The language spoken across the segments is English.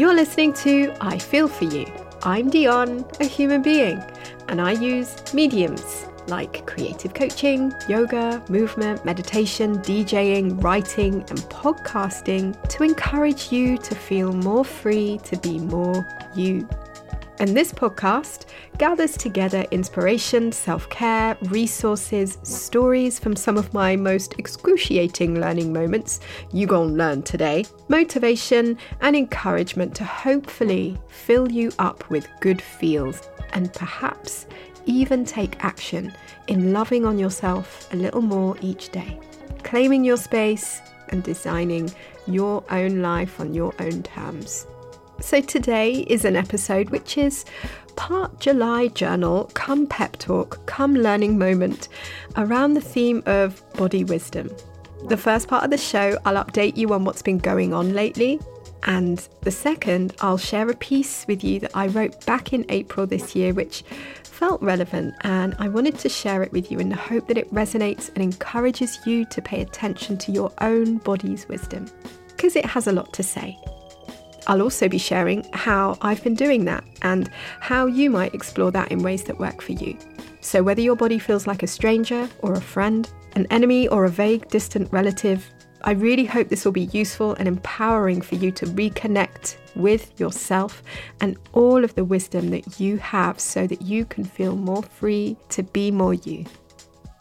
You're listening to I Feel For You. I'm Dionne, a human being, and I use mediums like creative coaching, yoga, movement, meditation, DJing, writing, and podcasting to encourage you to feel more free to be more you. And this podcast gathers together inspiration, self-care, resources, stories from some of my most excruciating learning moments, you gon' learn today, motivation and encouragement to hopefully fill you up with good feels and perhaps even take action in loving on yourself a little more each day, claiming your space and designing your own life on your own terms. So today is an episode which is part July journal, come pep talk, come learning moment around the theme of body wisdom. The first part of the show, I'll update you on what's been going on lately. And the second, I'll share a piece with you that I wrote back in April this year, which felt relevant, and I wanted to share it with you in the hope that it resonates and encourages you to pay attention to your own body's wisdom, because it has a lot to say. I'll also be sharing how I've been doing that and how you might explore that in ways that work for you. So whether your body feels like a stranger or a friend, an enemy or a vague distant relative, I really hope this will be useful and empowering for you to reconnect with yourself and all of the wisdom that you have so that you can feel more free to be more you.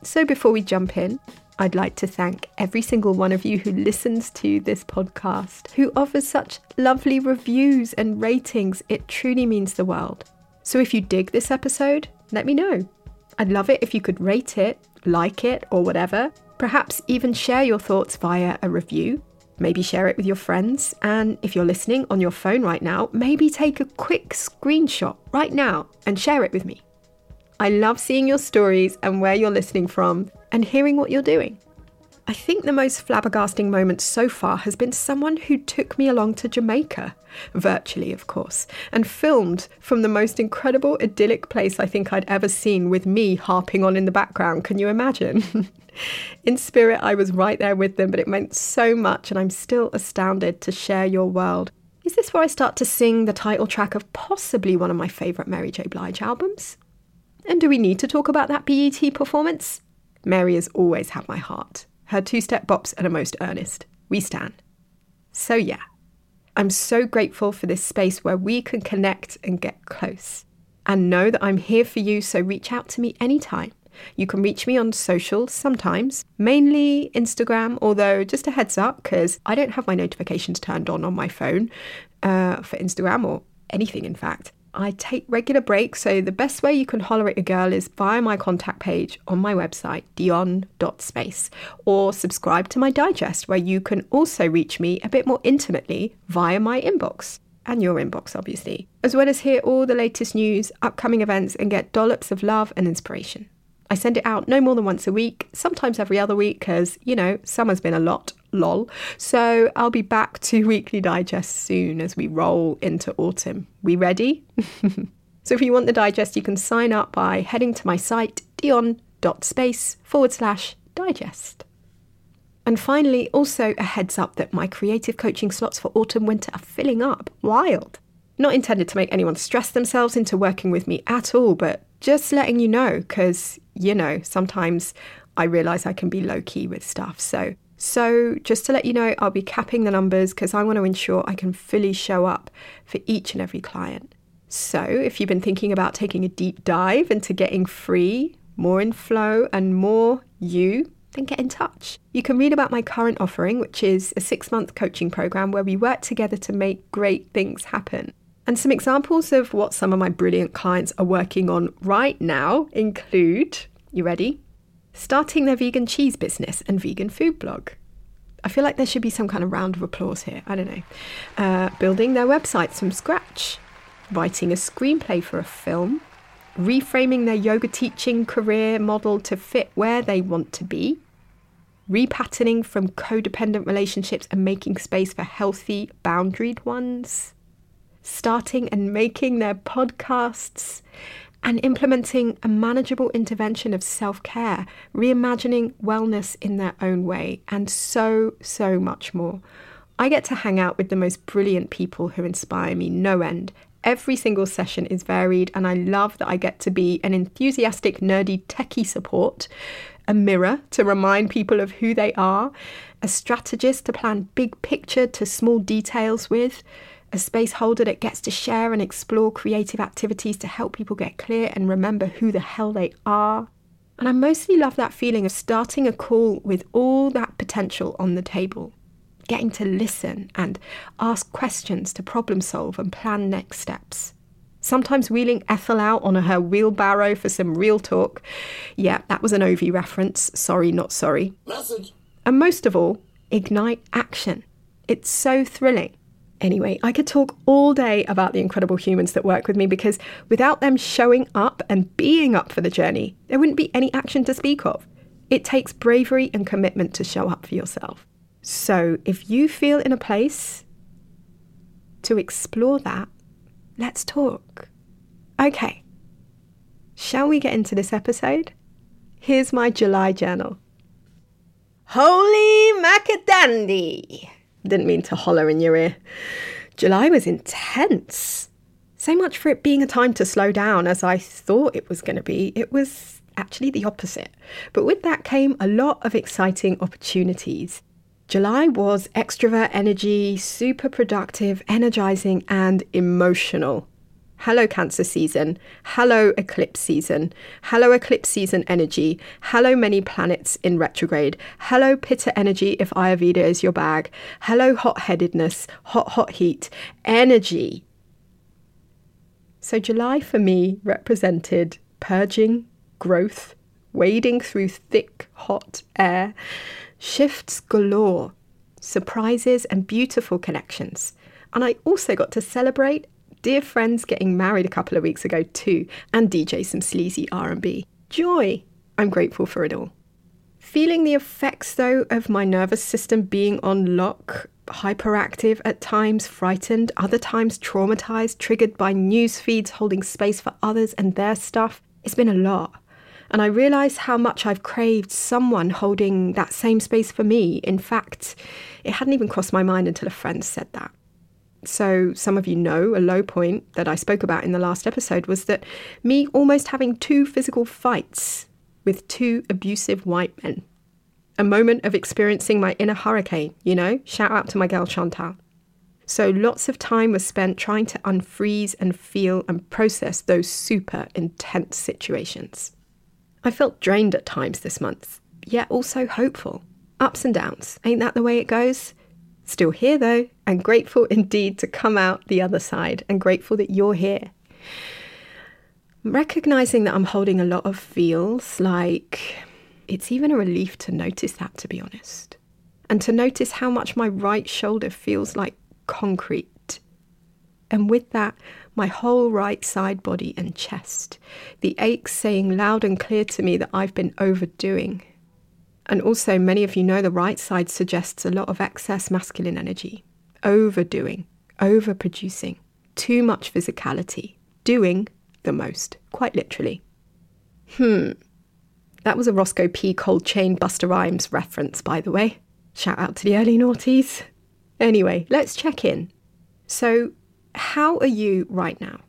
So before we jump in, I'd like to thank every single one of you who listens to this podcast, who offers such lovely reviews and ratings. It truly means the world. So if you dig this episode, let me know. I'd love it if you could rate it, like it, or whatever. Perhaps even share your thoughts via a review. Maybe share it with your friends. And if you're listening on your phone right now, maybe take a quick screenshot right now and share it with me. I love seeing your stories and where you're listening from and hearing what you're doing. I think the most flabbergasting moment so far has been someone who took me along to Jamaica, virtually of course, and filmed from the most incredible idyllic place I think I'd ever seen with me harping on in the background. Can you imagine? In spirit, I was right there with them, but it meant so much and I'm still astounded to share your world. Is this where I start to sing the title track of possibly one of my favourite Mary J. Blige albums? And do we need to talk about that BET performance? Mary has always had my heart. Her two-step bops are the most earnest. We stan. So yeah, I'm so grateful for this space where we can connect and get close. And know that I'm here for you, so reach out to me anytime. You can reach me on social sometimes, mainly Instagram, although just a heads up, because I don't have my notifications turned on my phone for Instagram or anything, in fact. I take regular breaks, so the best way you can holler at your girl is via my contact page on my website, dionne.space, or subscribe to my digest, where you can also reach me a bit more intimately via my inbox, and your inbox obviously, as well as hear all the latest news, upcoming events, and get dollops of love and inspiration. I send it out no more than once a week, sometimes every other week, because, you know, summer's been a lot, lol. So I'll be back to weekly digest soon as we roll into autumn. We ready? So if you want the digest, you can sign up by heading to my site, dionne.space/digest. And finally, also a heads up that my creative coaching slots for autumn, winter are filling up. Wild. Not intended to make anyone stress themselves into working with me at all, but just letting you know, because, you know, sometimes I realise I can be low-key with stuff. So just to let you know, I'll be capping the numbers because I want to ensure I can fully show up for each and every client. So if you've been thinking about taking a deep dive into getting free, more in flow and more you, then get in touch. You can read about my current offering, which is a 6-month coaching program where we work together to make great things happen. And some examples of what some of my brilliant clients are working on right now include, you ready? Starting their vegan cheese business and vegan food blog. I feel like there should be some kind of round of applause here. I don't know. Building their websites from scratch. Writing a screenplay for a film. Reframing their yoga teaching career model to fit where they want to be. Repatterning from codependent relationships and making space for healthy, boundaried ones. Starting and making their podcasts and implementing a manageable intervention of self-care, reimagining wellness in their own way, and so much more. I get to hang out with the most brilliant people who inspire me no end. Every single session is varied, and I love that I get to be an enthusiastic, nerdy, techie support, a mirror to remind people of who they are, a strategist to plan big picture to small details with, a space holder that gets to share and explore creative activities to help people get clear and remember who the hell they are. And I mostly love that feeling of starting a call with all that potential on the table, getting to listen and ask questions to problem solve and plan next steps. Sometimes wheeling Ethel out on her wheelbarrow for some real talk. Yeah, that was an Ovi reference. Sorry, not sorry. Message. And most of all, ignite action. It's so thrilling. Anyway, I could talk all day about the incredible humans that work with me, because without them showing up and being up for the journey, there wouldn't be any action to speak of. It takes bravery and commitment to show up for yourself. So if you feel in a place to explore that, let's talk. Okay, shall we get into this episode? Here's my July journal. Holy macadandy! Didn't mean to holler in your ear. July was intense. So much for it being a time to slow down, as I thought it was going to be. It was actually the opposite. But with that came a lot of exciting opportunities. July was extrovert energy, super productive, energizing and emotional. Hello Cancer season. Hello eclipse season. Hello eclipse season energy. Hello many planets in retrograde. Hello Pitta energy if Ayurveda is your bag. Hello hot-headedness, hot heat, energy. So July for me represented purging, growth, wading through thick, hot air, shifts galore, surprises and beautiful connections. And I also got to celebrate dear friends getting married a couple of weeks ago too, and DJ some sleazy R&B. Joy! I'm grateful for it all. Feeling the effects though of my nervous system being on lock, hyperactive at times, frightened, other times traumatized, triggered by news feeds, holding space for others and their stuff. It's been a lot. And I realise how much I've craved someone holding that same space for me. In fact, it hadn't even crossed my mind until a friend said that. So some of you know a low point that I spoke about in the last episode was that me almost having two physical fights with two abusive white men. A moment of experiencing my inner hurricane, you know? Shout out to my girl Chantal. So lots of time was spent trying to unfreeze and feel and process those super intense situations. I felt drained at times this month, yet also hopeful. Ups and downs, ain't that the way it goes? Still here though, and grateful indeed to come out the other side, and grateful that you're here. Recognising that I'm holding a lot of feels, like it's even a relief to notice that, to be honest. And to notice how much my right shoulder feels like concrete. And with that, my whole right side body and chest, the aches saying loud and clear to me that I've been overdoing. And also, many of you know the right side suggests a lot of excess masculine energy, overdoing, overproducing, too much physicality, doing the most, quite literally. That was a Roscoe P. Cold Chain Buster Rhymes reference, by the way. Shout out to the early noughties. Anyway, let's check in. So, how are you right now?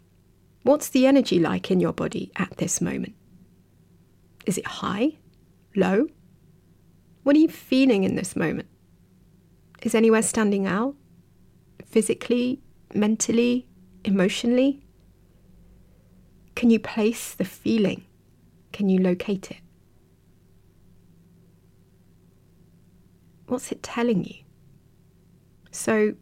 What's the energy like in your body at this moment? Is it high? Low? What are you feeling in this moment? Is anywhere standing out? Physically, mentally, emotionally? Can you place the feeling? Can you locate it? What's it telling you? So,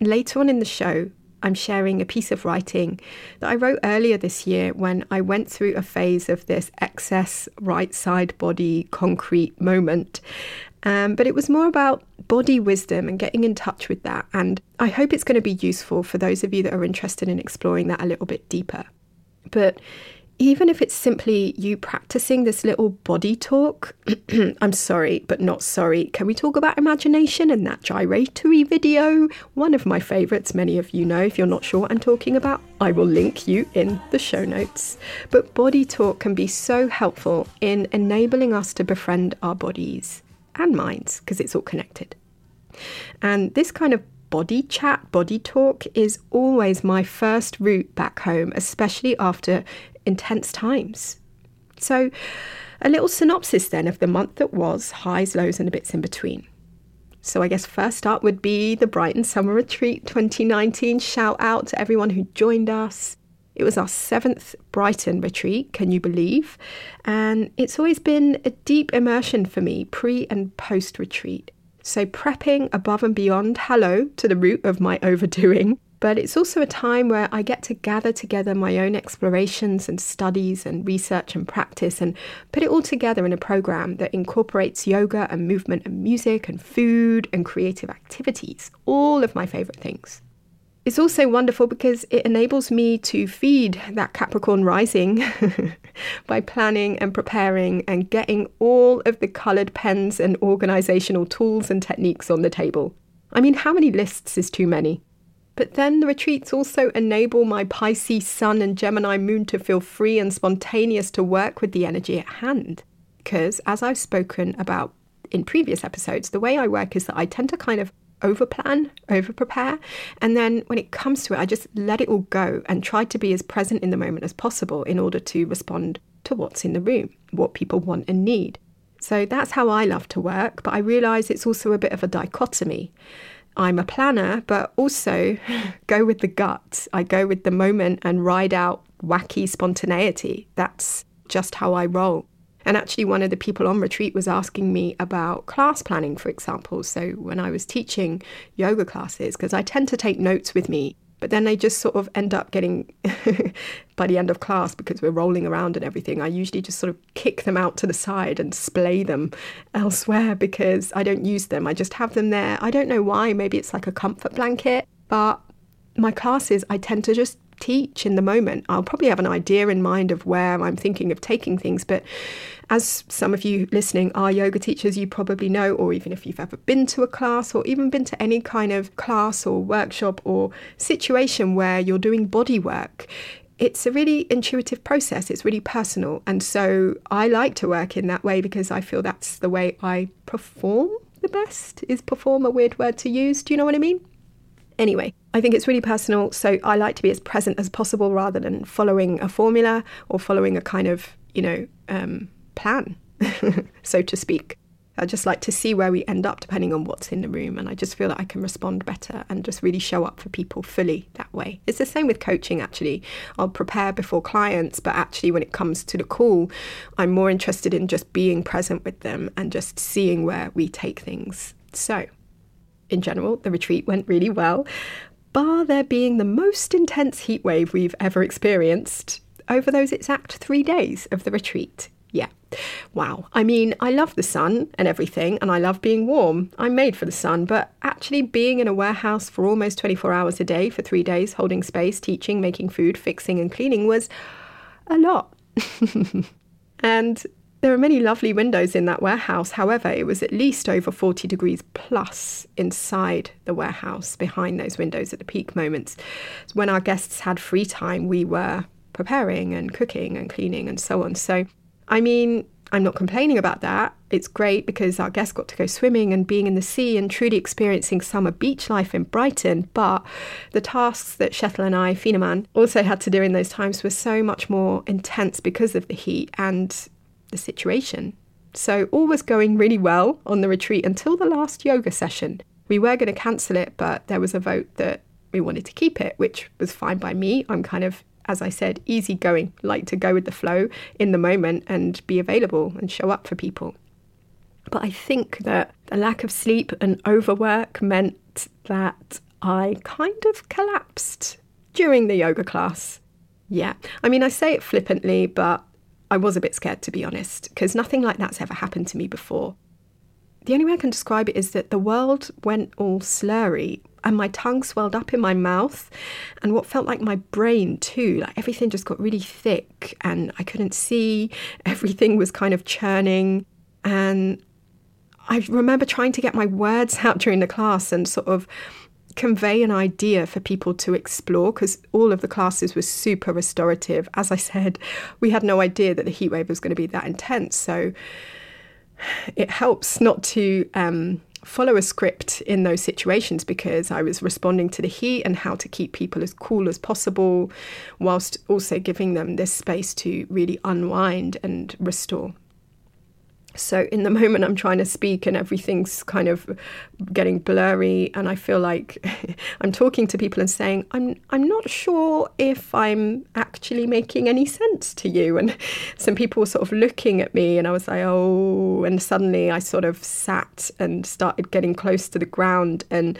later on in the show, I'm sharing a piece of writing that I wrote earlier this year when I went through a phase of this excess right side body concrete moment. But it was more about body wisdom and getting in touch with that. And I hope it's going to be useful for those of you that are interested in exploring that a little bit deeper. But even if it's simply you practicing this little body talk, I'm sorry, but not sorry. Can we talk about imagination and that gyratory video? One of my favourites, many of you know. If you're not sure what I'm talking about, I will link you in the show notes. But body talk can be so helpful in enabling us to befriend our bodies and minds, because it's all connected. And this kind of body chat, body talk is always my first route back home, especially after intense times. So a little synopsis then of the month that was, highs, lows and the bits in between. So I guess first up would be the Brighton Summer Retreat 2019. Shout out to everyone who joined us. It was our 7th Brighton retreat, can you believe? And it's always been a deep immersion for me, pre and post retreat. So prepping above and beyond, hello to the root of my overdoing. But it's also a time where I get to gather together my own explorations and studies and research and practice and put it all together in a program that incorporates yoga and movement and music and food and creative activities, all of my favorite things. It's also wonderful because it enables me to feed that Capricorn rising by planning and preparing and getting all of the colored pens and organizational tools and techniques on the table. I mean, how many lists is too many? But then the retreats also enable my Pisces sun and Gemini moon to feel free and spontaneous to work with the energy at hand. Because as I've spoken about in previous episodes, the way I work is that I tend to kind of overplan, overprepare, and then when it comes to it, I just let it all go and try to be as present in the moment as possible in order to respond to what's in the room, what people want and need. So that's how I love to work, but I realise it's also a bit of a dichotomy. I'm a planner, but also go with the gut. I go with the moment and ride out wacky spontaneity. That's just how I roll. And actually one of the people on retreat was asking me about class planning, for example. So when I was teaching yoga classes, because I tend to take notes with me, but then they just sort of end up getting, by the end of class, because we're rolling around and everything, I usually just sort of kick them out to the side and splay them elsewhere because I don't use them. I just have them there. I don't know why. Maybe it's like a comfort blanket. But my classes, I tend to just teach in the moment. I'll probably have an idea in mind of where I'm thinking of taking things, but as some of you listening are yoga teachers, you probably know, or even if you've ever been to a class or even been to any kind of class or workshop or situation where you're doing body work, it's a really intuitive process. It's really personal. And so I like to work in that way because I feel that's the way I perform the best. Is perform a weird word to use? Do you know what I mean? Anyway, I think it's really personal, so I like to be as present as possible rather than following a formula or following a kind of, plan, so to speak. I just like to see where we end up depending on what's in the room, and I just feel that I can respond better and just really show up for people fully that way. It's the same with coaching, actually. I'll prepare before clients, but actually when it comes to the call, I'm more interested in just being present with them and just seeing where we take things. So in general, the retreat went really well, bar there being the most intense heatwave we've ever experienced over those exact 3 days of the retreat. Yeah. Wow. I mean, I love the sun and everything, and I love being warm. I'm made for the sun, but actually being in a warehouse for almost 24 hours a day for 3 days, holding space, teaching, making food, fixing and cleaning was a lot. And there are many lovely windows in that warehouse. However, it was at least over 40 degrees plus inside the warehouse behind those windows at the peak moments. When our guests had free time, we were preparing and cooking and cleaning and so on. So, I mean, I'm not complaining about that. It's great because our guests got to go swimming and being in the sea and truly experiencing summer beach life in Brighton. But the tasks that Chetel and I, Feenaman, also had to do in those times were so much more intense because of the heat and the situation. So all was going really well on the retreat until the last yoga session. We were going to cancel it, but there was a vote that we wanted to keep it, which was fine by me. I'm kind of, as I said, easygoing, like to go with the flow in the moment and be available and show up for people. But I think that the lack of sleep and overwork meant that I kind of collapsed during the yoga class. Yeah, I mean, I say it flippantly, but I was a bit scared, to be honest, because nothing like that's ever happened to me before. The only way I can describe it is that the world went all slurry and my tongue swelled up in my mouth and what felt like my brain too, like everything just got really thick and I couldn't see, everything was kind of churning. And I remember trying to get my words out during the class and sort of convey an idea for people to explore, because all of the classes were super restorative. As I said, we had no idea that the heatwave was going to be that intense, so it helps not to follow a script in those situations because I was responding to the heat and how to keep people as cool as possible whilst also giving them this space to really unwind and restore. So in the moment I'm trying to speak and everything's kind of getting blurry and I feel like I'm talking to people and saying, I'm not sure if I'm actually making any sense to you. And some people were sort of looking at me and I was like, oh, and suddenly I sort of sat and started getting close to the ground. And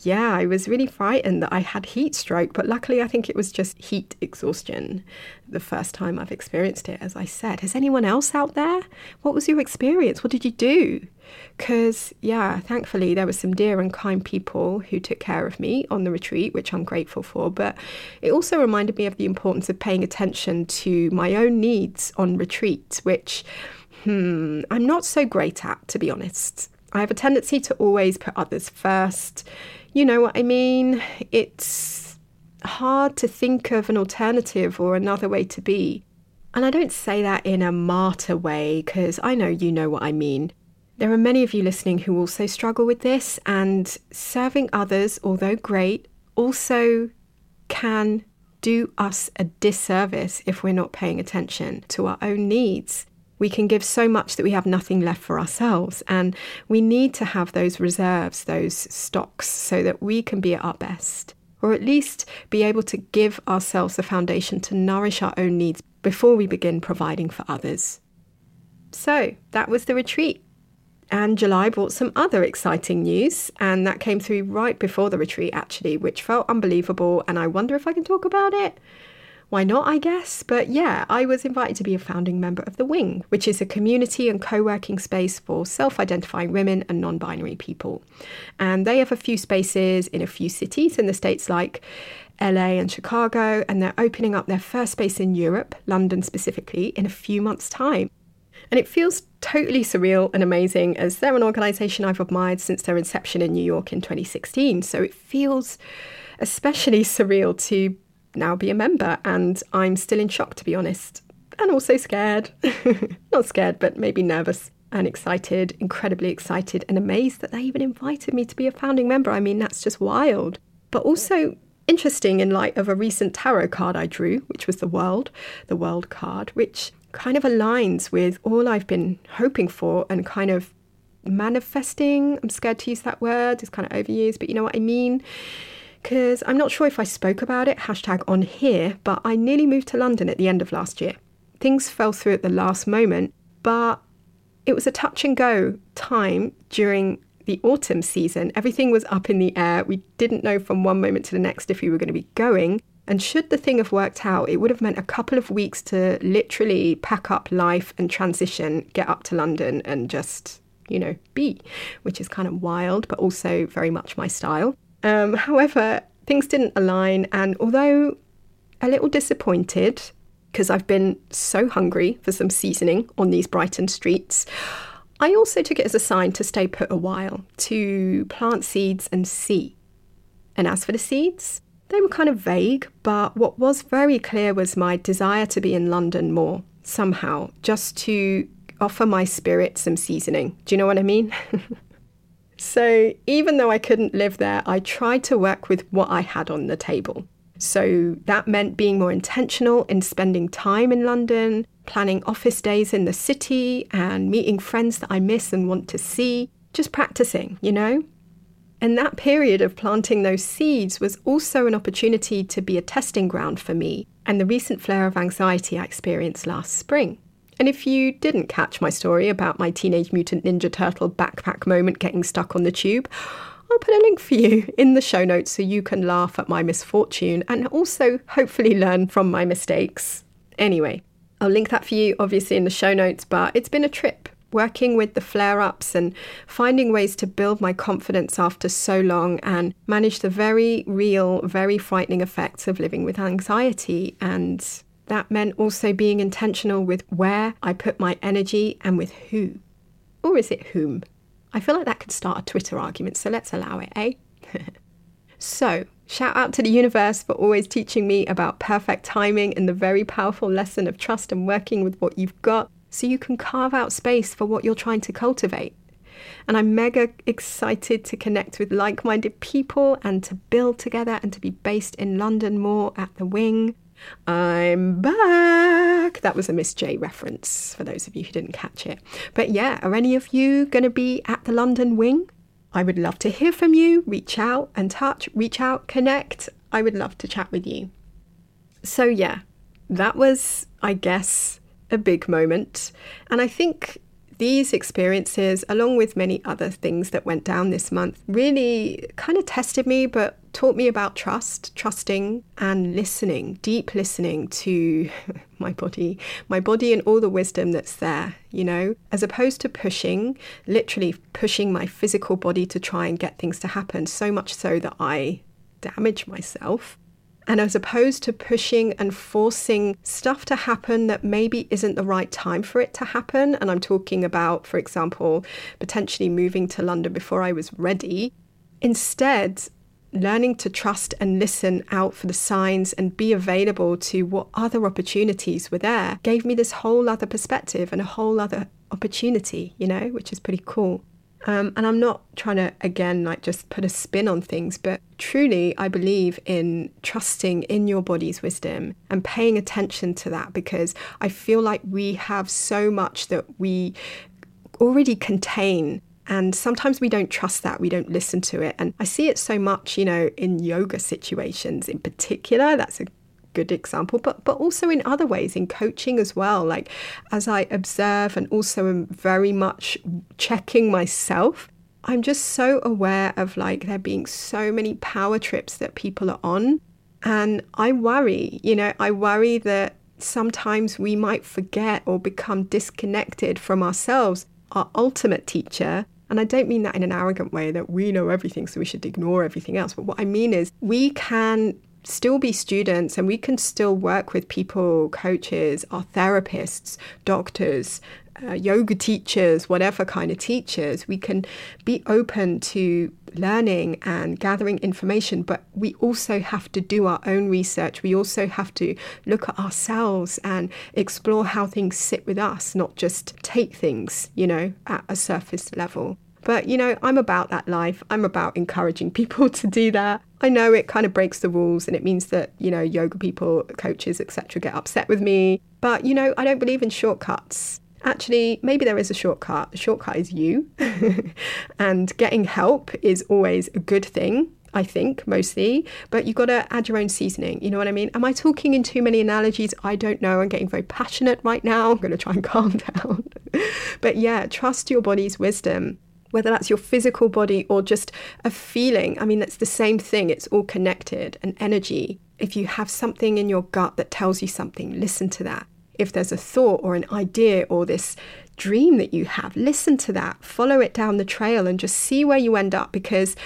yeah, I was really frightened that I had heat stroke, but luckily I think it was just heat exhaustion. The first time I've experienced it, as I said. Has anyone else out there? What was your experience? What did you do? Because, yeah, thankfully there were some dear and kind people who took care of me on the retreat, which I'm grateful for. But it also reminded me of the importance of paying attention to my own needs on retreat, which I'm not so great at, to be honest. I have a tendency to always put others first. You know what I mean? It's hard to think of an alternative or another way to be. And I don't say that in a martyr way, because I know you know what I mean. There are many of you listening who also struggle with this, and serving others, although great, also can do us a disservice if we're not paying attention to our own needs. We can give so much that we have nothing left for ourselves. And we need to have those reserves, those stocks, so that we can be at our best, or at least be able to give ourselves the foundation to nourish our own needs before we begin providing for others. So that was the retreat. And July brought some other exciting news, and that came through right before the retreat, actually, which felt unbelievable. And I wonder if I can talk about it. Why not, I guess? But yeah, I was invited to be a founding member of The Wing, which is a community and co-working space for self-identifying women and non-binary people. And they have a few spaces in a few cities in the States like LA and Chicago, and they're opening up their first space in Europe, London specifically, in a few months' time. And it feels totally surreal and amazing, as they're an organisation I've admired since their inception in New York in 2016. So it feels especially surreal to now be a member, and I'm still in shock, to be honest, and also scared. Not scared, but maybe nervous and excited, incredibly excited and amazed that they even invited me to be a founding member. I mean, that's just wild, but also interesting in light of a recent tarot card I drew, which was the world card, which kind of aligns with all I've been hoping for and kind of manifesting. I'm scared to use that word, it's kind of overused, but you know what I mean. Because I'm not sure if I spoke about it, hashtag on here, but I nearly moved to London at the end of last year. Things fell through at the last moment, but it was a touch and go time during the autumn season. Everything was up in the air. We didn't know from one moment to the next if we were going to be going. And should the thing have worked out, it would have meant a couple of weeks to literally pack up life and transition, get up to London and just, you know, be, which is kind of wild, but also very much my style. However, things didn't align, and although a little disappointed, because I've been so hungry for some seasoning on these Brighton streets, I also took it as a sign to stay put a while, to plant seeds and see. And as for the seeds, they were kind of vague, but what was very clear was my desire to be in London more, somehow, just to offer my spirit some seasoning. Do you know what I mean? So even though I couldn't live there, I tried to work with what I had on the table. So that meant being more intentional in spending time in London, planning office days in the city, and meeting friends that I miss and want to see, just practicing, you know? And that period of planting those seeds was also an opportunity to be a testing ground for me and the recent flare of anxiety I experienced last spring. And if you didn't catch my story about my Teenage Mutant Ninja Turtle backpack moment getting stuck on the tube, I'll put a link for you in the show notes so you can laugh at my misfortune and also hopefully learn from my mistakes. Anyway, I'll link that for you obviously in the show notes, but it's been a trip working with the flare-ups and finding ways to build my confidence after so long and manage the very real, very frightening effects of living with anxiety. And that meant also being intentional with where I put my energy and with who. Or is it whom? I feel like that could start a Twitter argument, so let's allow it, eh? So, shout out to the universe for always teaching me about perfect timing and the very powerful lesson of trust and working with what you've got so you can carve out space for what you're trying to cultivate. And I'm mega excited to connect with like-minded people and to build together and to be based in London more at The Wing. I'm back. That was a Miss J reference for those of you who didn't catch it. But yeah, are any of you going to be at the London Wing? I would love to hear from you. Reach out and touch. Reach out, connect. I would love to chat with you. So yeah, that was, I guess, a big moment. And I think these experiences, along with many other things that went down this month, really kind of tested me, but taught me about trusting and listening, deep listening to my body and all the wisdom that's there, you know, as opposed to literally pushing my physical body to try and get things to happen, so much so that I damage myself. And as opposed to pushing and forcing stuff to happen that maybe isn't the right time for it to happen. And I'm talking about, for example, potentially moving to London before I was ready. Instead, learning to trust and listen out for the signs and be available to what other opportunities were there gave me this whole other perspective and a whole other opportunity, you know, which is pretty cool. And I'm not trying to, again, like just put a spin on things, but truly I believe in trusting in your body's wisdom and paying attention to that, because I feel like we have so much that we already contain. And sometimes we don't trust that, we don't listen to it. And I see it so much, you know, in yoga situations in particular. That's a good example, but also in other ways, in coaching as well, like as I observe and also am very much checking myself, I'm just so aware of like there being so many power trips that people are on. And I worry that sometimes we might forget or become disconnected from ourselves, our ultimate teacher. And I don't mean that in an arrogant way that we know everything, so we should ignore everything else. But what I mean is we can still be students and we can still work with people, coaches, our therapists, doctors, yoga teachers, whatever kind of teachers. We can be open to learning and gathering information, but we also have to do our own research. We also have to look at ourselves and explore how things sit with us, not just take things, you know, at a surface level. But, you know, I'm about that life. I'm about encouraging people to do that. I know it kind of breaks the rules and it means that, you know, yoga people, coaches, etc. get upset with me. But, you know, I don't believe in shortcuts. Actually, maybe there is a shortcut. The shortcut is you. And getting help is always a good thing, I think, mostly. But you've got to add your own seasoning. You know what I mean? Am I talking in too many analogies? I don't know. I'm getting very passionate right now. I'm going to try and calm down. But yeah, trust your body's wisdom. Whether that's your physical body or just a feeling, I mean, that's the same thing. It's all connected and energy. If you have something in your gut that tells you something, listen to that. If there's a thought or an idea or this dream that you have, listen to that. Follow it down the trail and just see where you end up, because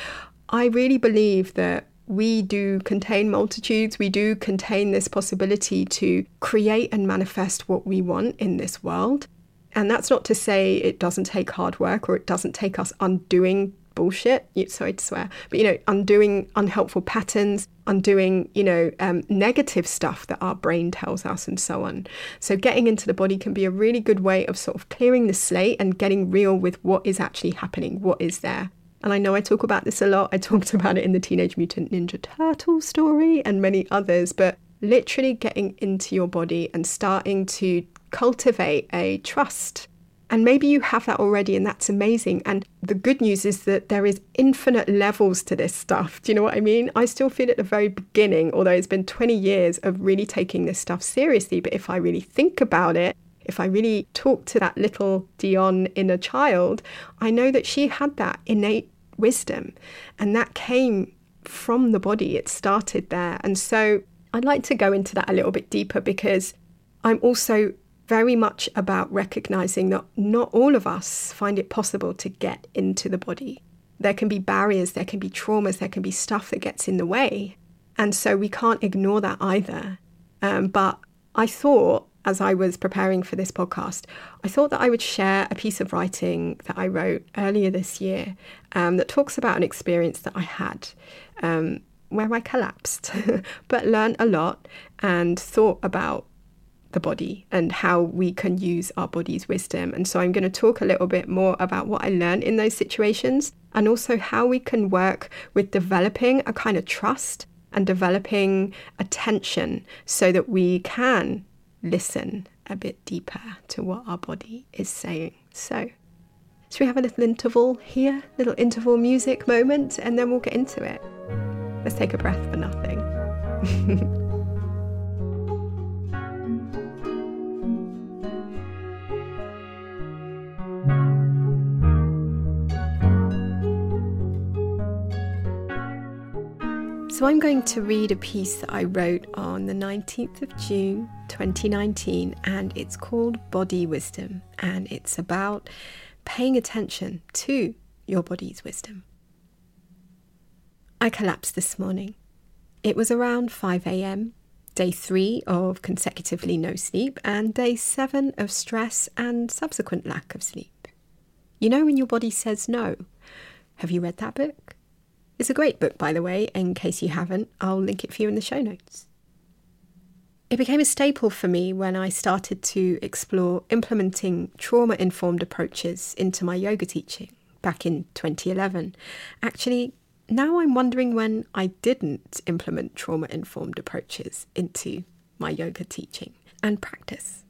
I really believe that we do contain multitudes. We do contain this possibility to create and manifest what we want in this world. And that's not to say it doesn't take hard work or it doesn't take us undoing bullshit. Sorry to swear. But, you know, undoing unhelpful patterns, undoing, you know, negative stuff that our brain tells us and so on. So getting into the body can be a really good way of sort of clearing the slate and getting real with what is actually happening, what is there. And I know I talk about this a lot. I talked about it in the Teenage Mutant Ninja Turtle story and many others. But literally getting into your body and starting to cultivate a trust. And maybe you have that already, and that's amazing. And the good news is that there is infinite levels to this stuff. Do you know what I mean? I still feel at the very beginning, although it's been 20 years of really taking this stuff seriously. But if I really think about it, if I really talk to that little Dionne inner child, I know that she had that innate wisdom, and that came from the body. It started there. And so I'd like to go into that a little bit deeper, because I'm also very much about recognizing that not all of us find it possible to get into the body. There can be barriers, there can be traumas, there can be stuff that gets in the way. And so we can't ignore that either. But I thought, as I was preparing for this podcast, I thought that I would share a piece of writing that I wrote earlier this year that talks about an experience that I had where I collapsed, but learned a lot and thought about the body and how we can use our body's wisdom. And so I'm going to talk a little bit more about what I learned in those situations, and also how we can work with developing a kind of trust and developing attention so that we can listen a bit deeper to what our body is saying. So should we have a little interval here, little interval music moment, and then we'll get into it. Let's take a breath for nothing. So I'm going to read a piece that I wrote on the 19th of June 2019, and it's called Body Wisdom, and it's about paying attention to your body's wisdom. I collapsed this morning. It was around 5 a.m, day 3 of consecutively no sleep and day 7 of stress and subsequent lack of sleep. You know when your body says no? Have you read that book? It's a great book, by the way, in case you haven't. I'll link it for you in the show notes. It became a staple for me when I started to explore implementing trauma-informed approaches into my yoga teaching back in 2011. Actually, now I'm wondering when I didn't implement trauma-informed approaches into my yoga teaching and practice.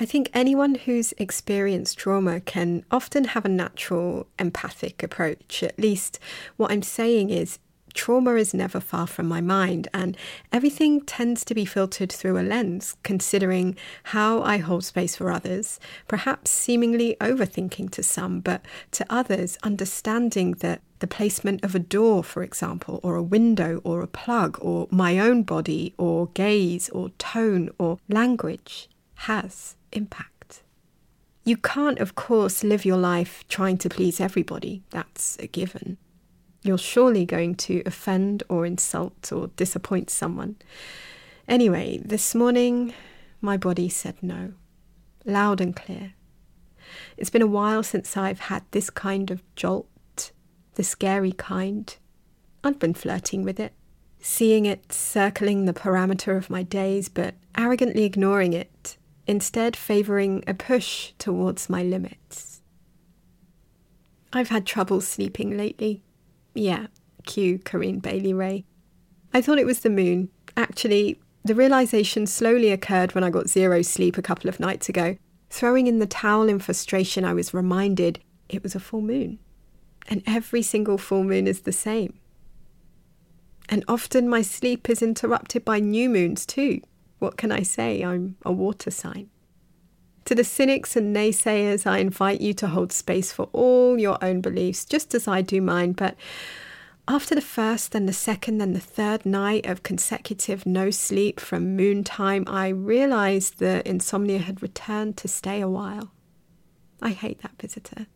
I think anyone who's experienced trauma can often have a natural empathic approach. At least what I'm saying is trauma is never far from my mind, and everything tends to be filtered through a lens, considering how I hold space for others, perhaps seemingly overthinking to some, but to others, understanding that the placement of a door, for example, or a window, or a plug, or my own body, or gaze, or tone, or language has impact. You can't, of course, live your life trying to please everybody. That's a given. You're surely going to offend or insult or disappoint someone. Anyway, this morning, my body said no, loud and clear. It's been a while since I've had this kind of jolt, the scary kind. I've been flirting with it, seeing it circling the parameter of my days, but arrogantly ignoring it, instead favouring a push towards my limits. I've had trouble sleeping lately. Yeah, cue Corinne Bailey Ray. I thought it was the moon. Actually, the realisation slowly occurred when I got zero sleep a couple of nights ago. Throwing in the towel in frustration, I was reminded it was a full moon. And every single full moon is the same. And often my sleep is interrupted by new moons too. What can I say? I'm a water sign. To the cynics and naysayers, I invite you to hold space for all your own beliefs, just as I do mine. But after the first, then the second, then the third night of consecutive no sleep from moon time, I realised that insomnia had returned to stay a while. I hate that visitor.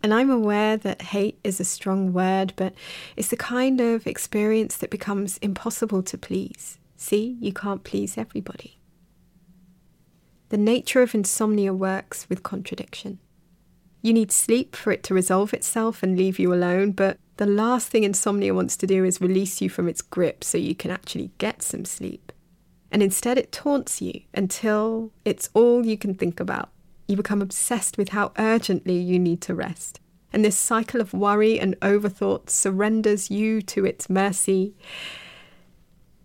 And I'm aware that hate is a strong word, but it's the kind of experience that becomes impossible to please. See, you can't please everybody. The nature of insomnia works with contradiction. You need sleep for it to resolve itself and leave you alone, but the last thing insomnia wants to do is release you from its grip so you can actually get some sleep. And instead it taunts you until it's all you can think about. You become obsessed with how urgently you need to rest. And this cycle of worry and overthought surrenders you to its mercy.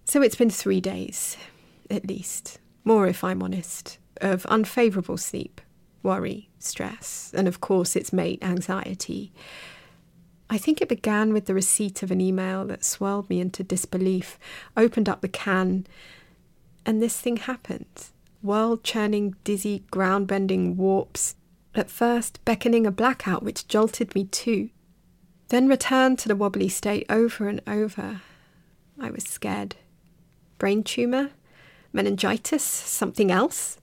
So it's been 3 days, at least, more if I'm honest, of unfavourable sleep, worry, stress, and of course its mate, anxiety. I think it began with the receipt of an email that swirled me into disbelief, opened up the can, and this thing happened. World-churning, dizzy, ground-bending warps, at first beckoning a blackout which jolted me too, then returned to the wobbly state over and over. I was scared. Brain tumour, meningitis, something else.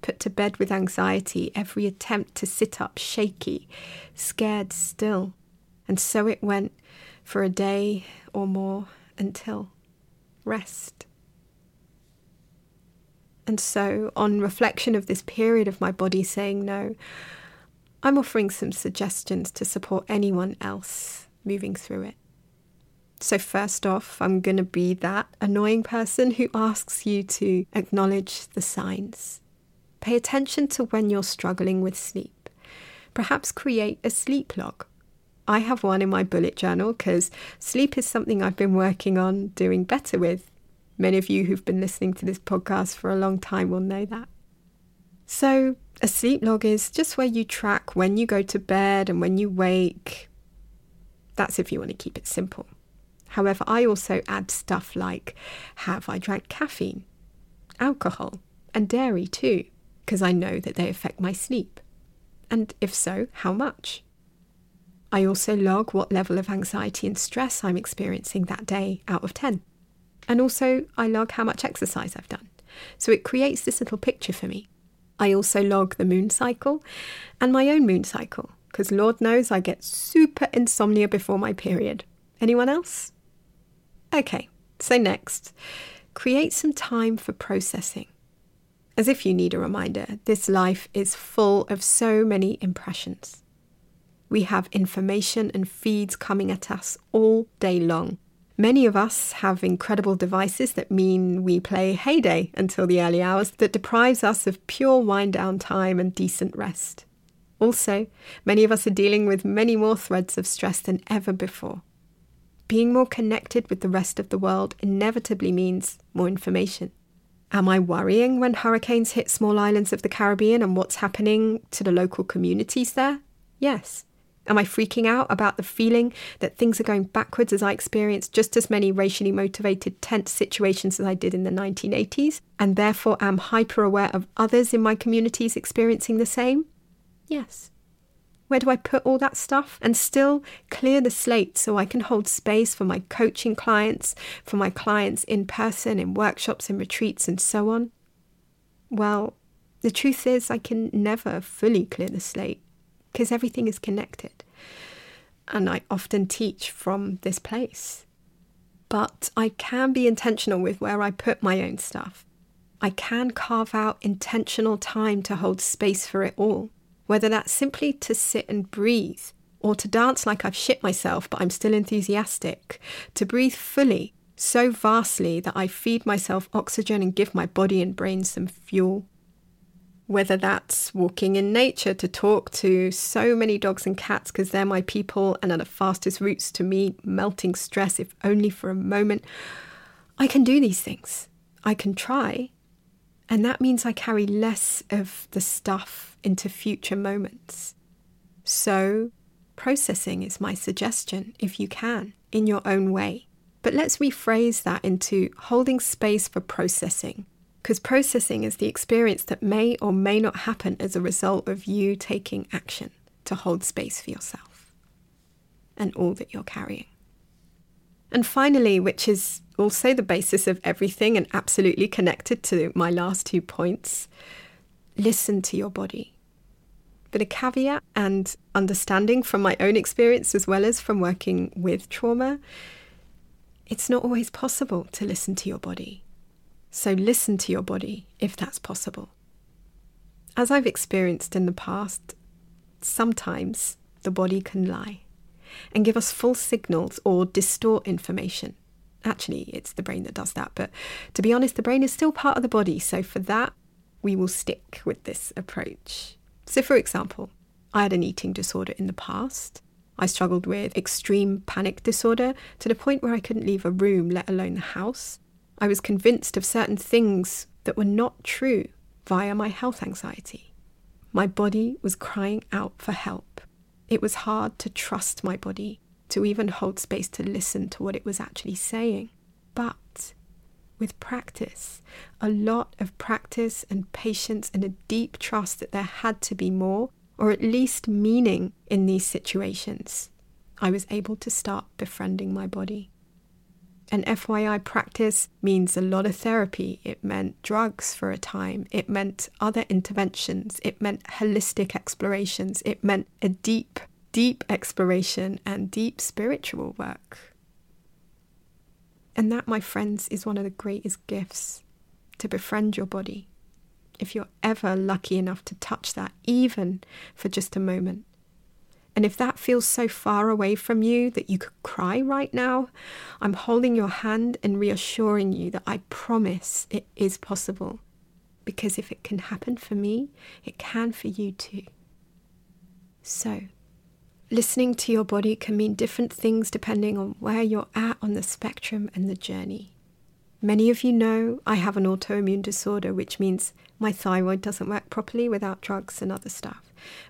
Put to bed with anxiety, every attempt to sit up shaky, scared still. And so it went for a day or more until rest. And so, on reflection of this period of my body saying no, I'm offering some suggestions to support anyone else moving through it. So first off, I'm going to be that annoying person who asks you to acknowledge the signs. Pay attention to when you're struggling with sleep. Perhaps create a sleep log. I have one in my bullet journal because sleep is something I've been working on doing better with. Many of you who've been listening to this podcast for a long time will know that. So a sleep log is just where you track when you go to bed and when you wake. That's if you want to keep it simple. However, I also add stuff like, have I drank caffeine, alcohol, and dairy too, because I know that they affect my sleep. And if so, how much? I also log what level of anxiety and stress I'm experiencing that day out of 10. And also, I log how much exercise I've done. So it creates this little picture for me. I also log the moon cycle and my own moon cycle, because Lord knows I get super insomnia before my period. Anyone else? Okay, so next, create some time for processing. As if you need a reminder, this life is full of so many impressions. We have information and feeds coming at us all day long. Many of us have incredible devices that mean we play heyday until the early hours that deprives us of pure wind-down time and decent rest. Also, many of us are dealing with many more threads of stress than ever before. Being more connected with the rest of the world inevitably means more information. Am I worrying when hurricanes hit small islands of the Caribbean and what's happening to the local communities there? Yes. Am I freaking out about the feeling that things are going backwards as I experience just as many racially motivated tense situations as I did in the 1980s, and therefore am hyper-aware of others in my communities experiencing the same? Yes. Where do I put all that stuff and still clear the slate so I can hold space for my coaching clients, for my clients in person, in workshops and retreats and so on? Well, the truth is I can never fully clear the slate, because everything is connected. And I often teach from this place. But I can be intentional with where I put my own stuff. I can carve out intentional time to hold space for it all, whether that's simply to sit and breathe, or to dance like I've shit myself but I'm still enthusiastic, to breathe fully, so vastly that I feed myself oxygen and give my body and brain some fuel. Whether that's walking in nature to talk to so many dogs and cats because they're my people and are the fastest routes to me, melting stress if only for a moment. I can do these things. I can try. And that means I carry less of the stuff into future moments. So processing is my suggestion, if you can, in your own way. But let's rephrase that into holding space for processing. Because processing is the experience that may or may not happen as a result of you taking action to hold space for yourself and all that you're carrying. And finally, which is also the basis of everything and absolutely connected to my last 2 points, listen to your body. But a caveat and understanding from my own experience as well as from working with trauma, it's not always possible to listen to your body. So listen to your body if that's possible. As I've experienced in the past, sometimes the body can lie and give us false signals or distort information. Actually, it's the brain that does that, but to be honest, the brain is still part of the body. So for that, we will stick with this approach. So for example, I had an eating disorder in the past. I struggled with extreme panic disorder to the point where I couldn't leave a room, let alone the house. I was convinced of certain things that were not true via my health anxiety. My body was crying out for help. It was hard to trust my body, to even hold space to listen to what it was actually saying. But with practice, a lot of practice and patience and a deep trust that there had to be more, or at least meaning in these situations, I was able to start befriending my body. And FYI, practice means a lot of therapy. It meant drugs for a time. It meant other interventions. It meant holistic explorations. It meant a deep, deep exploration and deep spiritual work. And that, my friends, is one of the greatest gifts, to befriend your body. If you're ever lucky enough to touch that, even for just a moment, And if that feels so far away from you that you could cry right now, I'm holding your hand and reassuring you that I promise it is possible. Because if it can happen for me, it can for you too. So, listening to your body can mean different things depending on where you're at on the spectrum and the journey. Many of you know I have an autoimmune disorder, which means my thyroid doesn't work properly without drugs and other stuff,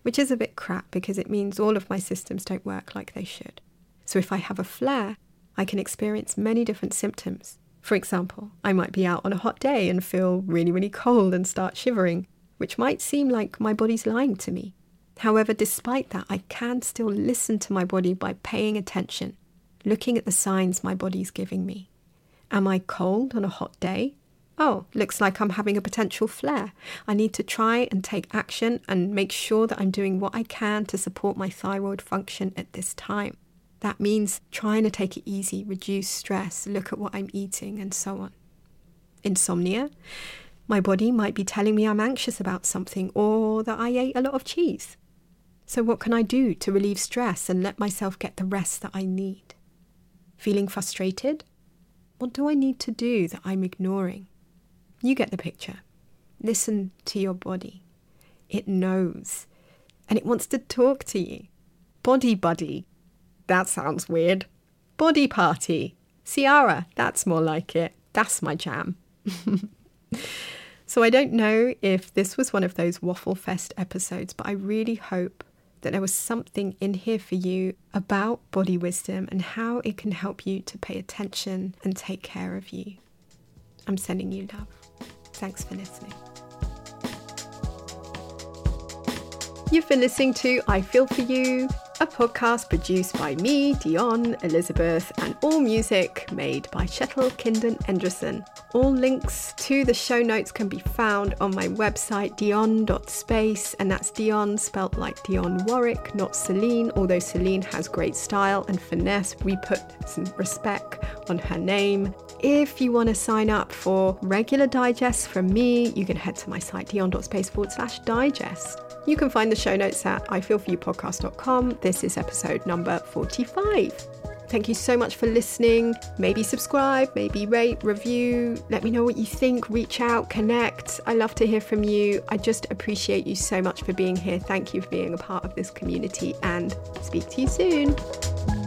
which is a bit crap because it means all of my systems don't work like they should. So if I have a flare, I can experience many different symptoms. For example, I might be out on a hot day and feel really, really cold and start shivering, which might seem like my body's lying to me. However, despite that, I can still listen to my body by paying attention, looking at the signs my body's giving me. Am I cold on a hot day? Oh, looks like I'm having a potential flare. I need to try and take action and make sure that I'm doing what I can to support my thyroid function at this time. That means trying to take it easy, reduce stress, look at what I'm eating, and so on. Insomnia. My body might be telling me I'm anxious about something or that I ate a lot of cheese. So what can I do to relieve stress and let myself get the rest that I need? Feeling frustrated? What do I need to do that I'm ignoring? You get the picture. Listen to your body. It knows. And it wants to talk to you. Body buddy. That sounds weird. Body party. Ciara. That's more like it. That's my jam. So I don't know if this was one of those Waffle Fest episodes, but I really hope that there was something in here for you about body wisdom and how it can help you to pay attention and take care of you. I'm sending you love. Thanks for listening. You've been listening to I Feel For You, a podcast produced by me, Dionne, Elizabeth, and all music made by Chetel Kinden Anderson. All links to the show notes can be found on my website, dionne.space, and that's Dionne spelt like Dionne Warwick, not Celine, although Celine has great style and finesse. We put some respect on her name. If you want to sign up for regular digests from me, you can head to my site, dionne.space/digest. You can find the show notes at ifeelforyoupodcast.com. This is episode number 45. Thank you so much for listening. Maybe subscribe, maybe rate, review. Let me know what you think. Reach out, connect. I love to hear from you. I just appreciate you so much for being here. Thank you for being a part of this community, and speak to you soon.